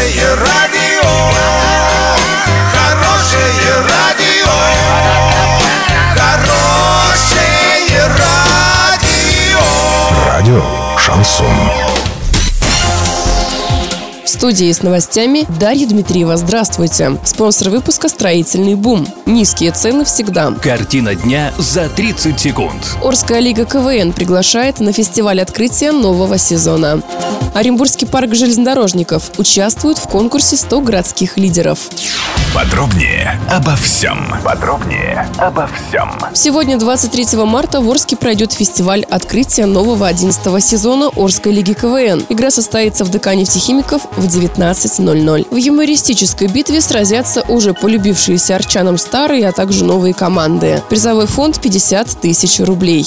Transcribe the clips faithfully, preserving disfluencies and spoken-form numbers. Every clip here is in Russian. Хорошее радио, хорошее радио, хорошее радио. Радио Шансон. В студии с новостями Дарья Дмитриева. Здравствуйте. Спонсор выпуска — «Строительный бум». Низкие цены всегда. Картина дня за тридцать секунд. Орская лига ка вэ эн приглашает на фестиваль открытия нового сезона. Оренбургский парк железнодорожников участвует в конкурсе сто городских лидеров. Подробнее обо всем. Подробнее обо всем. Сегодня, двадцать третьего марта, в Орске пройдет фестиваль открытия нового одиннадцатого сезона Орской лиги ка вэ эн. Игра состоится в ДК Нефтехимиков в девятнадцать ноль ноль. В юмористической битве сразятся уже полюбившиеся арчанам старые, а также новые команды. Призовой фонд — пятьдесят тысяч рублей.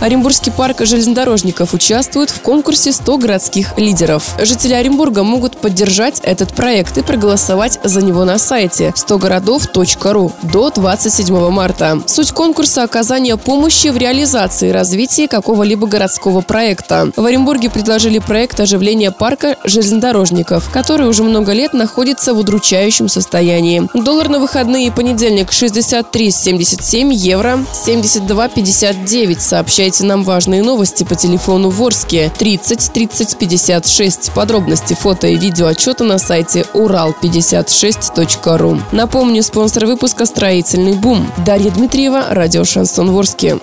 Оренбургский парк железнодорожников участвует в конкурсе сто городских лидеров. Жители Оренбурга могут поддержать этот проект и проголосовать за него на сайте сто городов точка ру до двадцать седьмого марта. Суть конкурса — оказание помощи в реализации и развитии какого-либо городского проекта. В Оренбурге предложили проект оживления парка железнодорожников, который уже много лет находится в удручающем состоянии. Доллар на выходные и понедельник — шестьдесят три семьдесят семь, евро — семьдесят два пятьдесят девять. Сообщайте нам важные новости по телефону в Орске тридцать тридцать пятьдесят шесть. Подробности, фото и видео отчета на сайте урал пятьдесят шесть точка ру. Напомню, спонсор выпуска — «Строительный бум». Дарья Дмитриева, Радио Шансон в Орске.